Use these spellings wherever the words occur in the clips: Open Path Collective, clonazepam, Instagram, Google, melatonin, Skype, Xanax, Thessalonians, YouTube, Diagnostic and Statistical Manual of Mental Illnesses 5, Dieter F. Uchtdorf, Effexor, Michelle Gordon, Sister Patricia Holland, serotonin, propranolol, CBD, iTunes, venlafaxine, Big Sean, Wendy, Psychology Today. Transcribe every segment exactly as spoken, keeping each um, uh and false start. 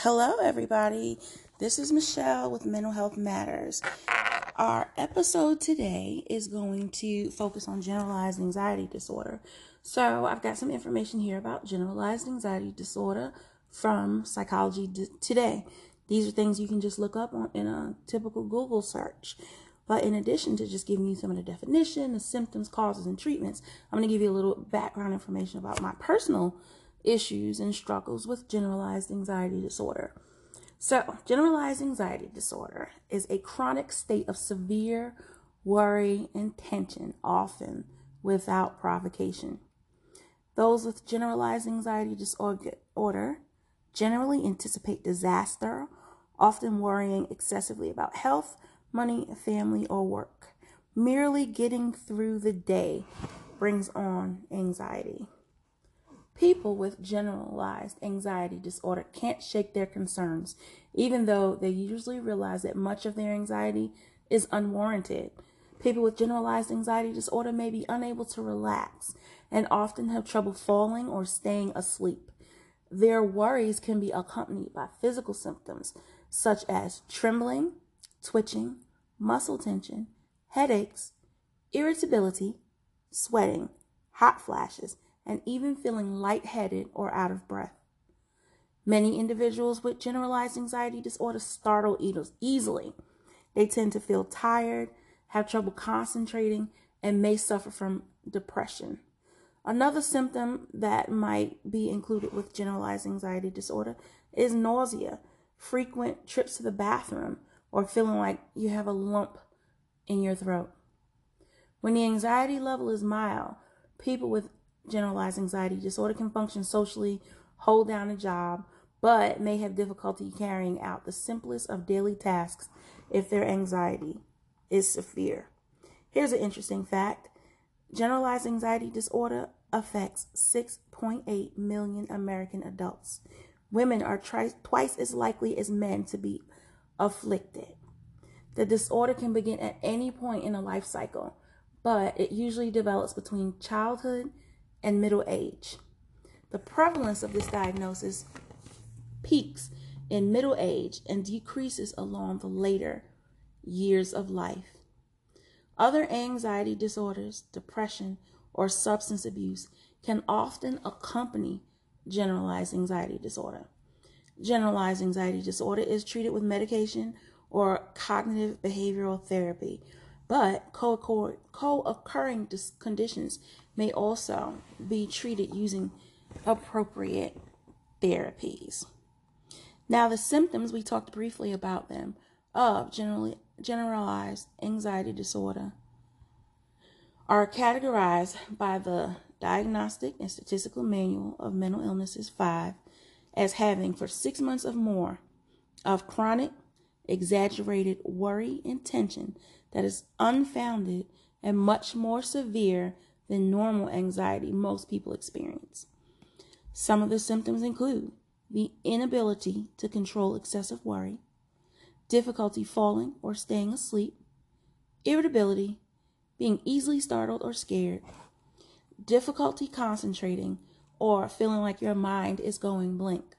Hello, everybody. This is Michelle with Mental Health Matters. Our episode today is going to focus on generalized anxiety disorder. So I've got some information here about generalized anxiety disorder from Psychology Today. These are things you can just look up on in a typical Google search. But in addition to just giving you some of the definition, the symptoms, causes, and treatments, I'm going to give you a little background information about my personal issues and struggles with generalized anxiety disorder. So, generalized anxiety disorder is a chronic state of severe worry and tension, often without provocation. Those with generalized anxiety disorder generally anticipate disaster, often worrying excessively about health, money, family, or work. Merely getting through the day brings on anxiety. People with generalized anxiety disorder can't shake their concerns, even though they usually realize that much of their anxiety is unwarranted. People with generalized anxiety disorder may be unable to relax and often have trouble falling or staying asleep. Their worries can be accompanied by physical symptoms such as trembling, twitching, muscle tension, headaches, irritability, sweating, hot flashes, and even feeling lightheaded or out of breath. Many individuals with generalized anxiety disorder startle easily. They tend to feel tired, have trouble concentrating, and may suffer from depression. Another symptom that might be included with generalized anxiety disorder is nausea, frequent trips to the bathroom, or feeling like you have a lump in your throat. When the anxiety level is mild, people with generalized anxiety disorder can function socially, hold down a job, but may have difficulty carrying out the simplest of daily tasks if their anxiety is severe. Here's an interesting fact. Generalized anxiety disorder affects six point eight million American adults. Women are tri- twice as likely as men to be afflicted. The disorder can begin at any point in a life cycle, but it usually develops between childhood and middle age. The prevalence of this diagnosis peaks in middle age and decreases along the later years of life. Other anxiety disorders, depression, or substance abuse can often accompany generalized anxiety disorder. Generalized anxiety disorder is treated with medication or cognitive behavioral therapy, but co-occurring conditions may also be treated using appropriate therapies. Now, the symptoms, we talked briefly about them, of generally generalized anxiety disorder are categorized by the Diagnostic and Statistical Manual of Mental Illnesses five as having for six months or more of chronic, exaggerated worry and tension that is unfounded and much more severe than normal anxiety most people experience. Some of the symptoms include the inability to control excessive worry, difficulty falling or staying asleep, irritability, being easily startled or scared, difficulty concentrating, or feeling like your mind is going blank.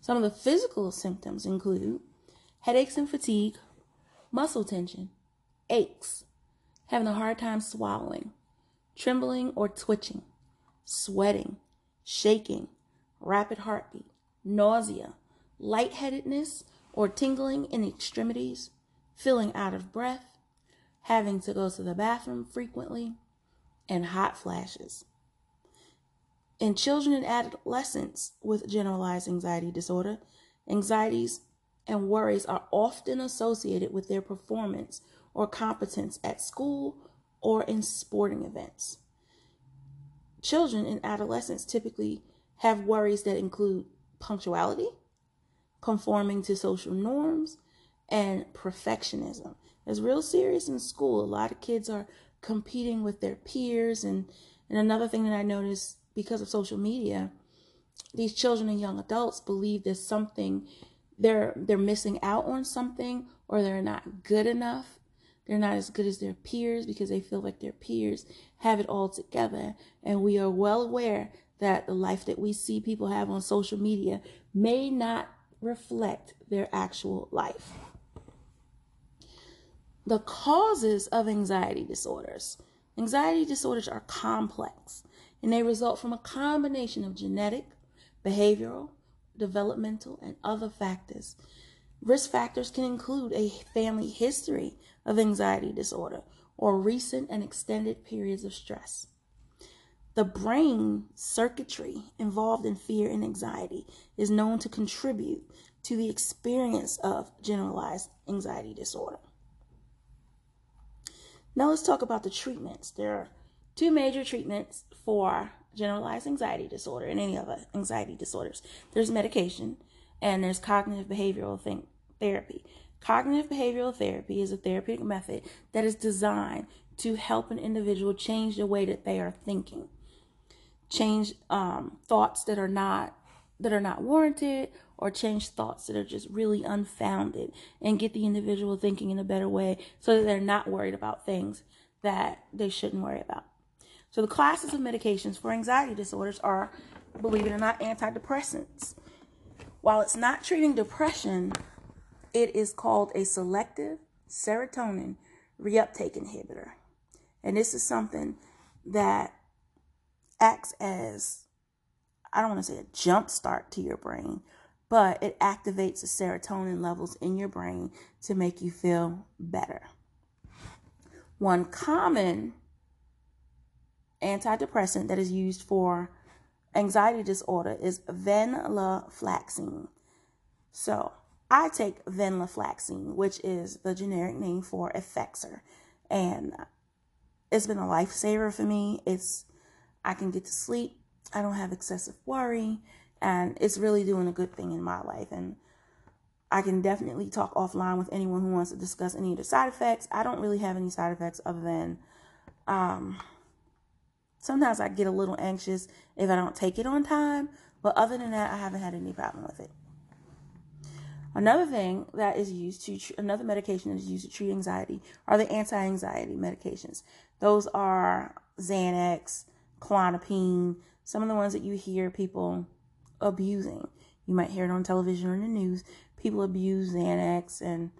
Some of the physical symptoms include headaches and fatigue, muscle tension, aches, having a hard time swallowing, trembling or twitching, sweating, shaking, rapid heartbeat, nausea, lightheadedness or tingling in extremities, feeling out of breath, having to go to the bathroom frequently, and hot flashes. In children and adolescents with generalized anxiety disorder, anxieties and worries are often associated with their performance or competence at school or in sporting events. Children and adolescents typically have worries that include punctuality, conforming to social norms, and perfectionism. It's real serious in school. A lot of kids are competing with their peers. And, and another thing that I noticed because of social media, these children and young adults believe there's something, they're, they're missing out on something, or they're not good enough. They're not as good as their peers because they feel like their peers have it all together. And we are well aware that the life that we see people have on social media may not reflect their actual life. The causes of anxiety disorders. Anxiety disorders are complex, and they result from a combination of genetic, behavioral, developmental, and other factors. Risk factors can include a family history of anxiety disorder or recent and extended periods of stress. The brain circuitry involved in fear and anxiety is known to contribute to the experience of generalized anxiety disorder. Now let's talk about the treatments. There are two major treatments for generalized anxiety disorder and any other anxiety disorders. There's medication and there's cognitive behavioral think- therapy. Cognitive behavioral therapy is a therapeutic method that is designed to help an individual change the way that they are thinking, change um, thoughts that are not that are not warranted, or change thoughts that are just really unfounded, and get the individual thinking in a better way so that they're not worried about things that they shouldn't worry about. So the classes of medications for anxiety disorders are, believe it or not, antidepressants. While it's not treating depression, it is called a selective serotonin reuptake inhibitor. And this is something that acts as, I don't want to say a jump start to your brain, but it activates the serotonin levels in your brain to make you feel better. One common antidepressant that is used for anxiety disorder is venlafaxine. So I take venlafaxine, which is the generic name for Effexor, and it's been a lifesaver for me. It's I can get to sleep. I don't have excessive worry, and it's really doing a good thing in my life. And I can definitely talk offline with anyone who wants to discuss any of the side effects. I don't really have any side effects other than um sometimes I get a little anxious if I don't take it on time, but other than that, I haven't had any problem with it. Another thing that is used to, another medication that is used to treat anxiety are the anti-anxiety medications. Those are Xanax, clonazepam, some of the ones that you hear people abusing. You might hear it on television or in the news. People abuse Xanax, and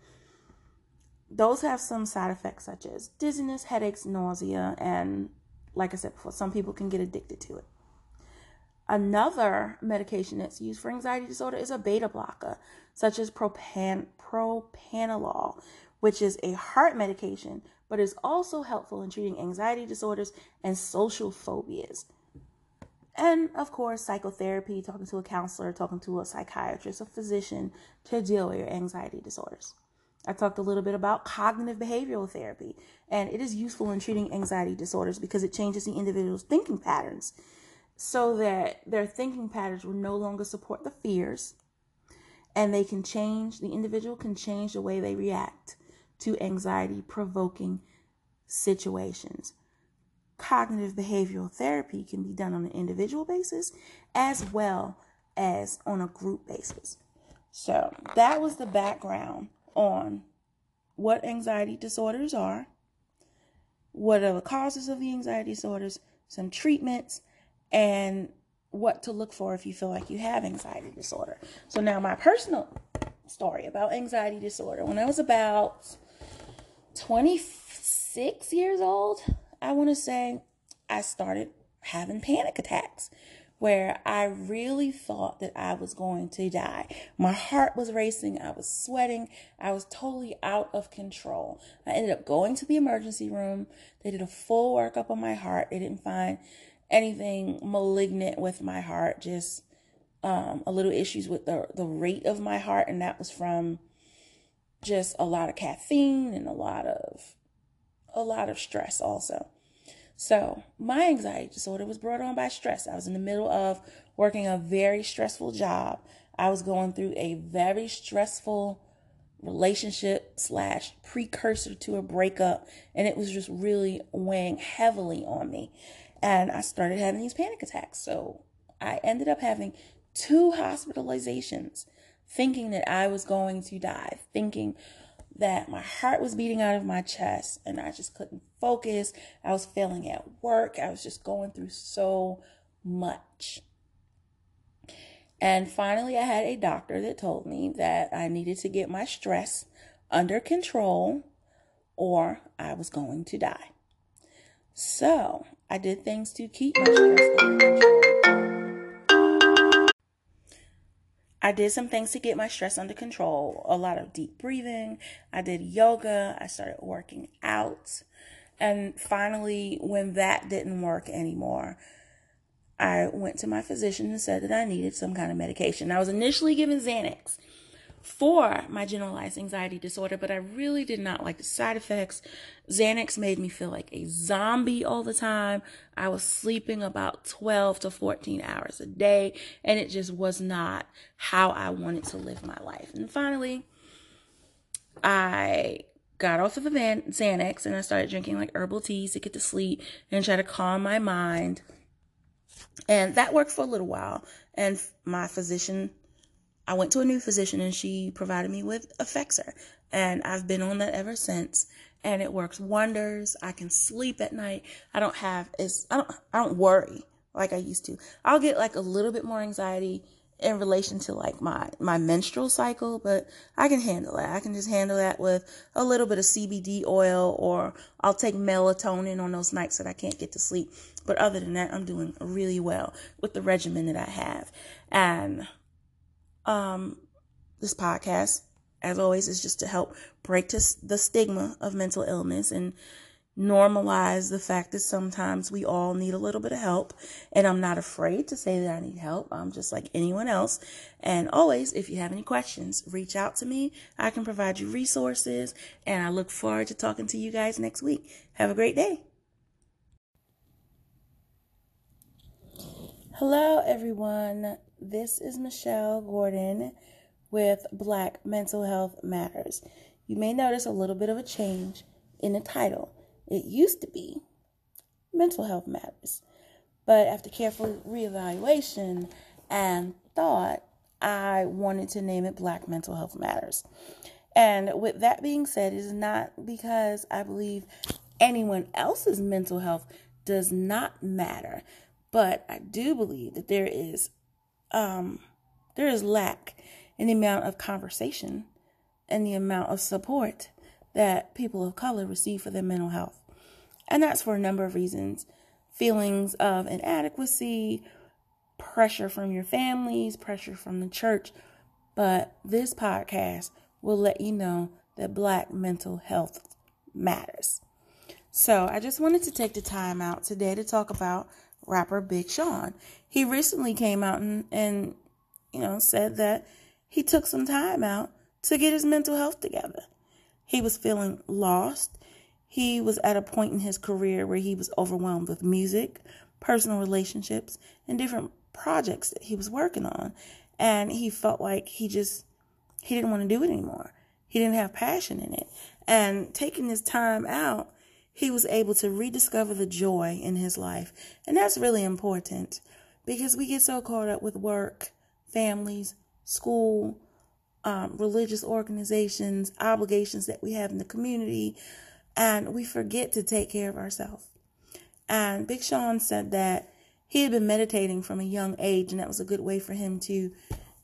those have some side effects such as dizziness, headaches, nausea, and like I said before, some people can get addicted to it. Another medication that's used for anxiety disorder is a beta blocker, such as propan- propranolol, which is a heart medication, but is also helpful in treating anxiety disorders and social phobias. And of course, psychotherapy, talking to a counselor, talking to a psychiatrist, a physician to deal with your anxiety disorders. I talked a little bit about cognitive behavioral therapy, and it is useful in treating anxiety disorders because it changes the individual's thinking patterns so that their thinking patterns will no longer support the fears, and they can change, the individual can change the way they react to anxiety-provoking situations. Cognitive behavioral therapy can be done on an individual basis as well as on a group basis. So that was the background on what anxiety disorders are, what are the causes of the anxiety disorders, some treatments, and what to look for if you feel like you have anxiety disorder. So now my personal story about anxiety disorder. When I was about twenty-six years old, I want to say, I started having panic attacks where I really thought that I was going to die. My heart was racing, I was sweating, I was totally out of control. I ended up going to the emergency room. They did a full workup on my heart. They didn't find anything malignant with my heart, just um, a little issues with the, the rate of my heart, and that was from just a lot of caffeine and a lot of, a lot of stress also. So my anxiety disorder was brought on by stress. I was in the middle of working a very stressful job. I was going through a very stressful relationship slash precursor to a breakup, and it was just really weighing heavily on me. And I started having these panic attacks. So I ended up having two hospitalizations, thinking that I was going to die, thinking that my heart was beating out of my chest and I just couldn't focus. I was failing at work. I was just going through so much. And finally, I had a doctor that told me that I needed to get my stress under control or I was going to die. So I did things to keep my stress under control. I did some things to get my stress under control. A lot of deep breathing. I did yoga. I started working out. And finally, when that didn't work anymore, I went to my physician and said that I needed some kind of medication. I was initially given Xanax for my generalized anxiety disorder, but I really did not like the side effects. Xanax made me feel like a zombie all the time. I was sleeping about twelve to fourteen hours a day, and it just was not how I wanted to live my life. And finally, I got off of the Xanax and I started drinking like herbal teas to get to sleep and try to calm my mind. And that worked for a little while. And my physician, I went to a new physician and she provided me with Effexor. And I've been on that ever since. And it works wonders. I can sleep at night. I don't have, it's, I don't, I don't worry like I used to. I'll get like a little bit more anxiety in relation to like my, my menstrual cycle, but I can handle that. I can just handle that with a little bit of C B D oil, or I'll take melatonin on those nights that I can't get to sleep. But other than that, I'm doing really well with the regimen that I have. And um, this podcast, as always, is just to help break the stigma of mental illness and normalize the fact that sometimes we all need a little bit of help. And I'm not afraid to say that I need help. I'm just like anyone else. And always, if you have any questions, reach out to me. I can provide you resources. And I look forward to talking to you guys next week. Have a great day. Hello, everyone. This is Michelle Gordon with Black Mental Health Matters. You may notice a little bit of a change in the title. It used to be Mental Health Matters, but after careful reevaluation and thought, I wanted to name it Black Mental Health Matters. And with that being said, it is not because I believe anyone else's mental health does not matter, but I do believe that there is um, there is lack in the amount of conversation and the amount of support that people of color receive for their mental health. And that's for a number of reasons. Feelings of inadequacy, pressure from your families, pressure from the church. But this podcast will let you know that Black mental health matters. So I just wanted to take the time out today to talk about rapper Big Sean. He recently came out and, and you know, said that he took some time out to get his mental health together. He was feeling lost. He was at a point in his career where he was overwhelmed with music, personal relationships, and different projects that he was working on. And he felt like he just, he didn't want to do it anymore. He didn't have passion in it. And taking his time out, he was able to rediscover the joy in his life. And that's really important because we get so caught up with work, families, school, Um, religious organizations, obligations that we have in the community, and we forget to take care of ourselves. And Big Sean said that he had been meditating from a young age, and that was a good way for him to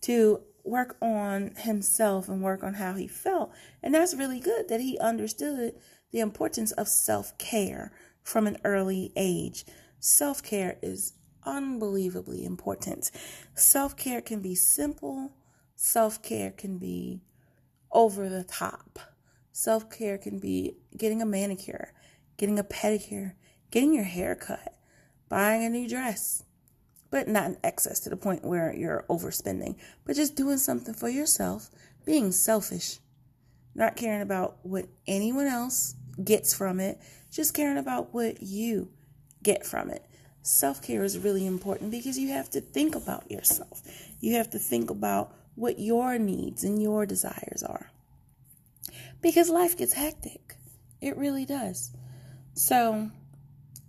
to work on himself and work on how he felt. And that's really good that he understood the importance of self-care from an early age. Self-care is unbelievably important. Self-care can be simple. Self-care can be over the top. Self-care can be getting a manicure, getting a pedicure, getting your hair cut, buying a new dress, but not in excess to the point where you're overspending, but just doing something for yourself, being selfish, not caring about what anyone else gets from it, just caring about what you get from it. Self-care is really important because you have to think about yourself. You have to think about what your needs and your desires are. Because life gets hectic. It really does. So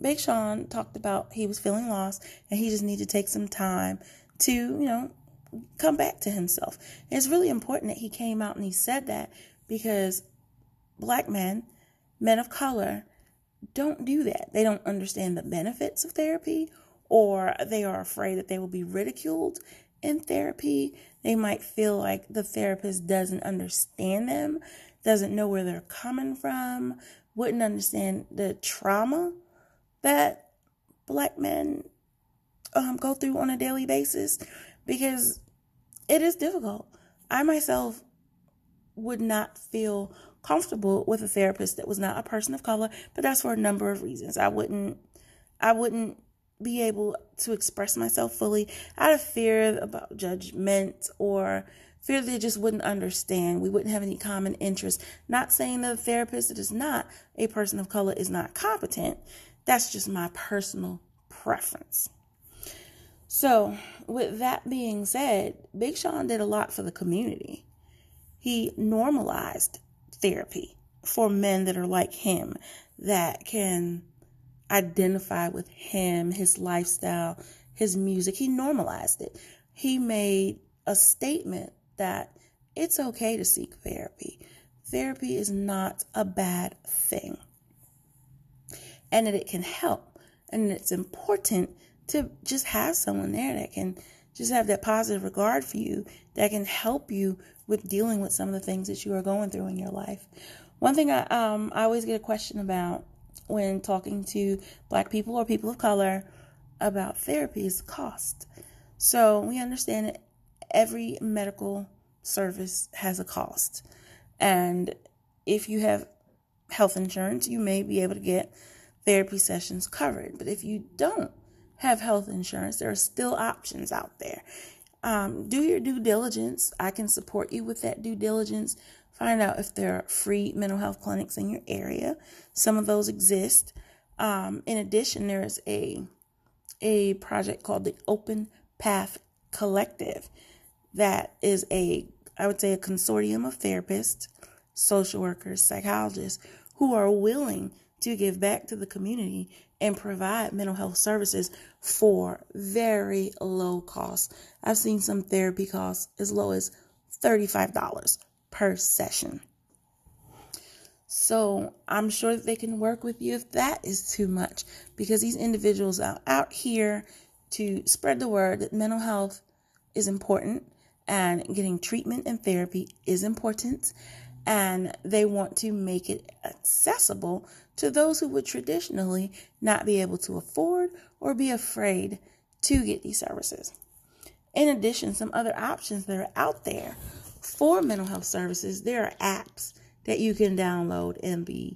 Big Sean talked about he was feeling lost and he just needed to take some time to, you know, come back to himself. And it's really important that he came out and he said that because Black men, men of color, don't do that. They don't understand the benefits of therapy, or they are afraid that they will be ridiculed in therapy, they might feel like the therapist doesn't understand them, doesn't know where they're coming from, wouldn't understand the trauma that Black men um, go through on a daily basis, because it is difficult. I myself would not feel comfortable with a therapist that was not a person of color, but that's for a number of reasons. I wouldn't, I wouldn't be able to express myself fully out of fear about judgment or fear they just wouldn't understand. We wouldn't have any common interests. Not saying the therapist that is not a person of color is not competent. That's just my personal preference. So with that being said, Big Sean did a lot for the community. He normalized therapy for men that are like him, that can identify with him, his lifestyle, his music. He normalized it. He made a statement that it's okay to seek therapy. Therapy is not a bad thing, and that it can help, and it's important to just have someone there that can just have that positive regard for you, that can help you with dealing with some of the things that you are going through in your life. One thing I um I always get a question about when talking to Black people or people of color about therapy is cost. So we understand that every medical service has a cost. And if you have health insurance, you may be able to get therapy sessions covered. But if you don't have health insurance, there are still options out there. Um, do your due diligence. I can support you with that due diligence. Find out if there are free mental health clinics in your area. Some of those exist. Um, in addition, there is a a project called the Open Path Collective that is a, I would say, a consortium of therapists, social workers, psychologists who are willing to give back to the community and provide mental health services for very low costs. I've seen some therapy costs as low as thirty-five dollars per session. So I'm sure that they can work with you if that is too much, because these individuals are out here to spread the word that mental health is important and getting treatment and therapy is important, and they want to make it accessible to those who would traditionally not be able to afford or be afraid to get these services. In addition, some other options that are out there for mental health services, there are apps that you can download in the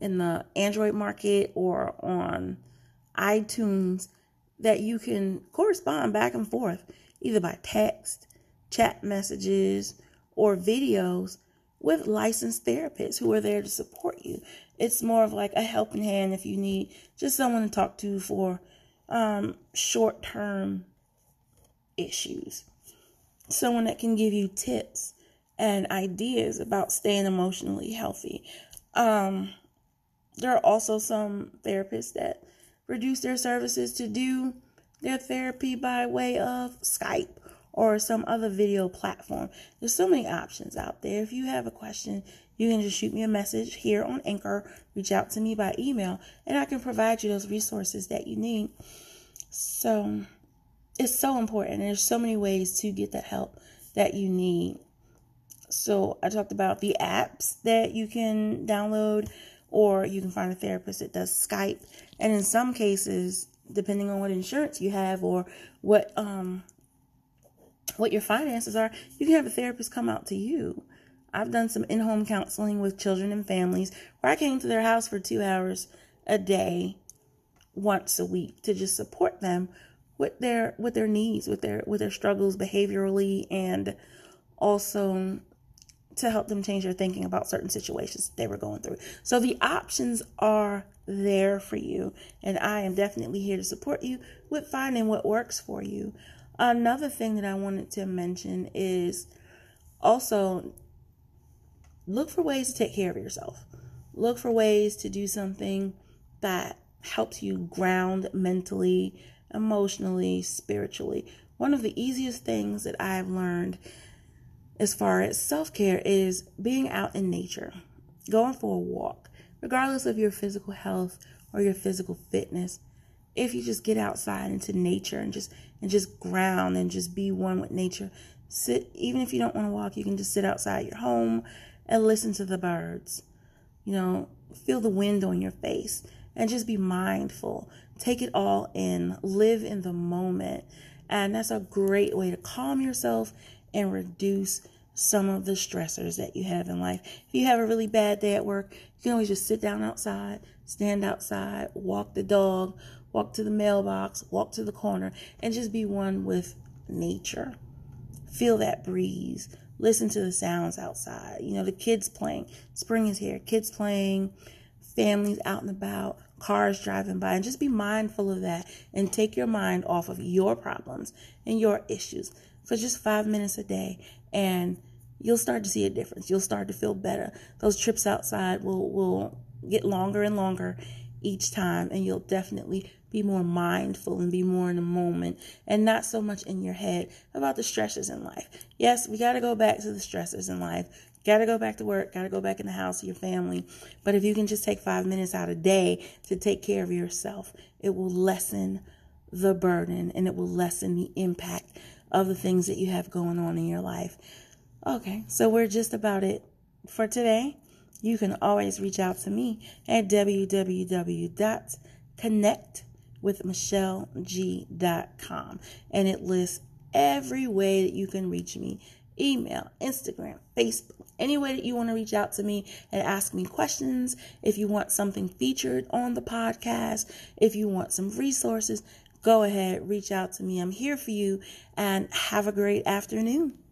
in the Android market or on iTunes that you can correspond back and forth, either by text, chat messages, or videos with licensed therapists who are there to support you. It's more of like a helping hand if you need just someone to talk to for um, short-term issues. Someone that can give you tips and ideas about staying emotionally healthy. Um, there are also some therapists that reduce their services to do their therapy by way of Skype or some other video platform. There's so many options out there. If you have a question, you can just shoot me a message here on Anchor, reach out to me by email, and I can provide you those resources that you need. So it's so important. There's so many ways to get that help that you need. So I talked about the apps that you can download, or you can find a therapist that does Skype. And in some cases, depending on what insurance you have or what, um, what your finances are, you can have a therapist come out to you. I've done some in-home counseling with children and families where I came to their house for two hours a day, once a week, to just support them with their with their needs, with their with their struggles behaviorally, and also to help them change their thinking about certain situations they were going through. So the options are there for you, and I am definitely here to support you with finding what works for you. Another thing that I wanted to mention is also look for ways to take care of yourself. Look for ways to do something that helps you ground mentally, emotionally, spiritually. One of the easiest things that I've learned as far as self-care is being out in nature, going for a walk, regardless of your physical health or your physical fitness. If you just get outside into nature and just and just ground and just be one with nature. Sit, even if you don't want to walk, you can just sit outside your home and listen to the birds. You know, feel the wind on your face and just be mindful. Take it all in. Live in the moment. And that's a great way to calm yourself and reduce some of the stressors that you have in life. If you have a really bad day at work, you can always just sit down outside, stand outside, walk the dog, walk to the mailbox, walk to the corner, and just be one with nature. Feel that breeze. Listen to the sounds outside. You know, the kids playing. Spring is here. Kids playing, families out and about, cars driving by. And just be mindful of that and take your mind off of your problems and your issues for just five minutes a day. And you'll start to see a difference. You'll start to feel better. Those trips outside will, will get longer and longer each time. And you'll definitely be more mindful and be more in the moment and not so much in your head about the stresses in life. Yes, we got to go back to the stresses in life. Got to go back to work. Got to go back in the house to your family. But if you can just take five minutes out a day to take care of yourself, it will lessen the burden and it will lessen the impact of the things that you have going on in your life. Okay, so we're just about it for today. You can always reach out to me at w w w dot connect dot com with michelle g dot com, and it lists every way that you can reach me: email, Instagram, Facebook, any way that you want to reach out to me and ask me questions. If you want something featured on the podcast, if you want some resources, go ahead, reach out to me. I'm here for you, and have a great afternoon.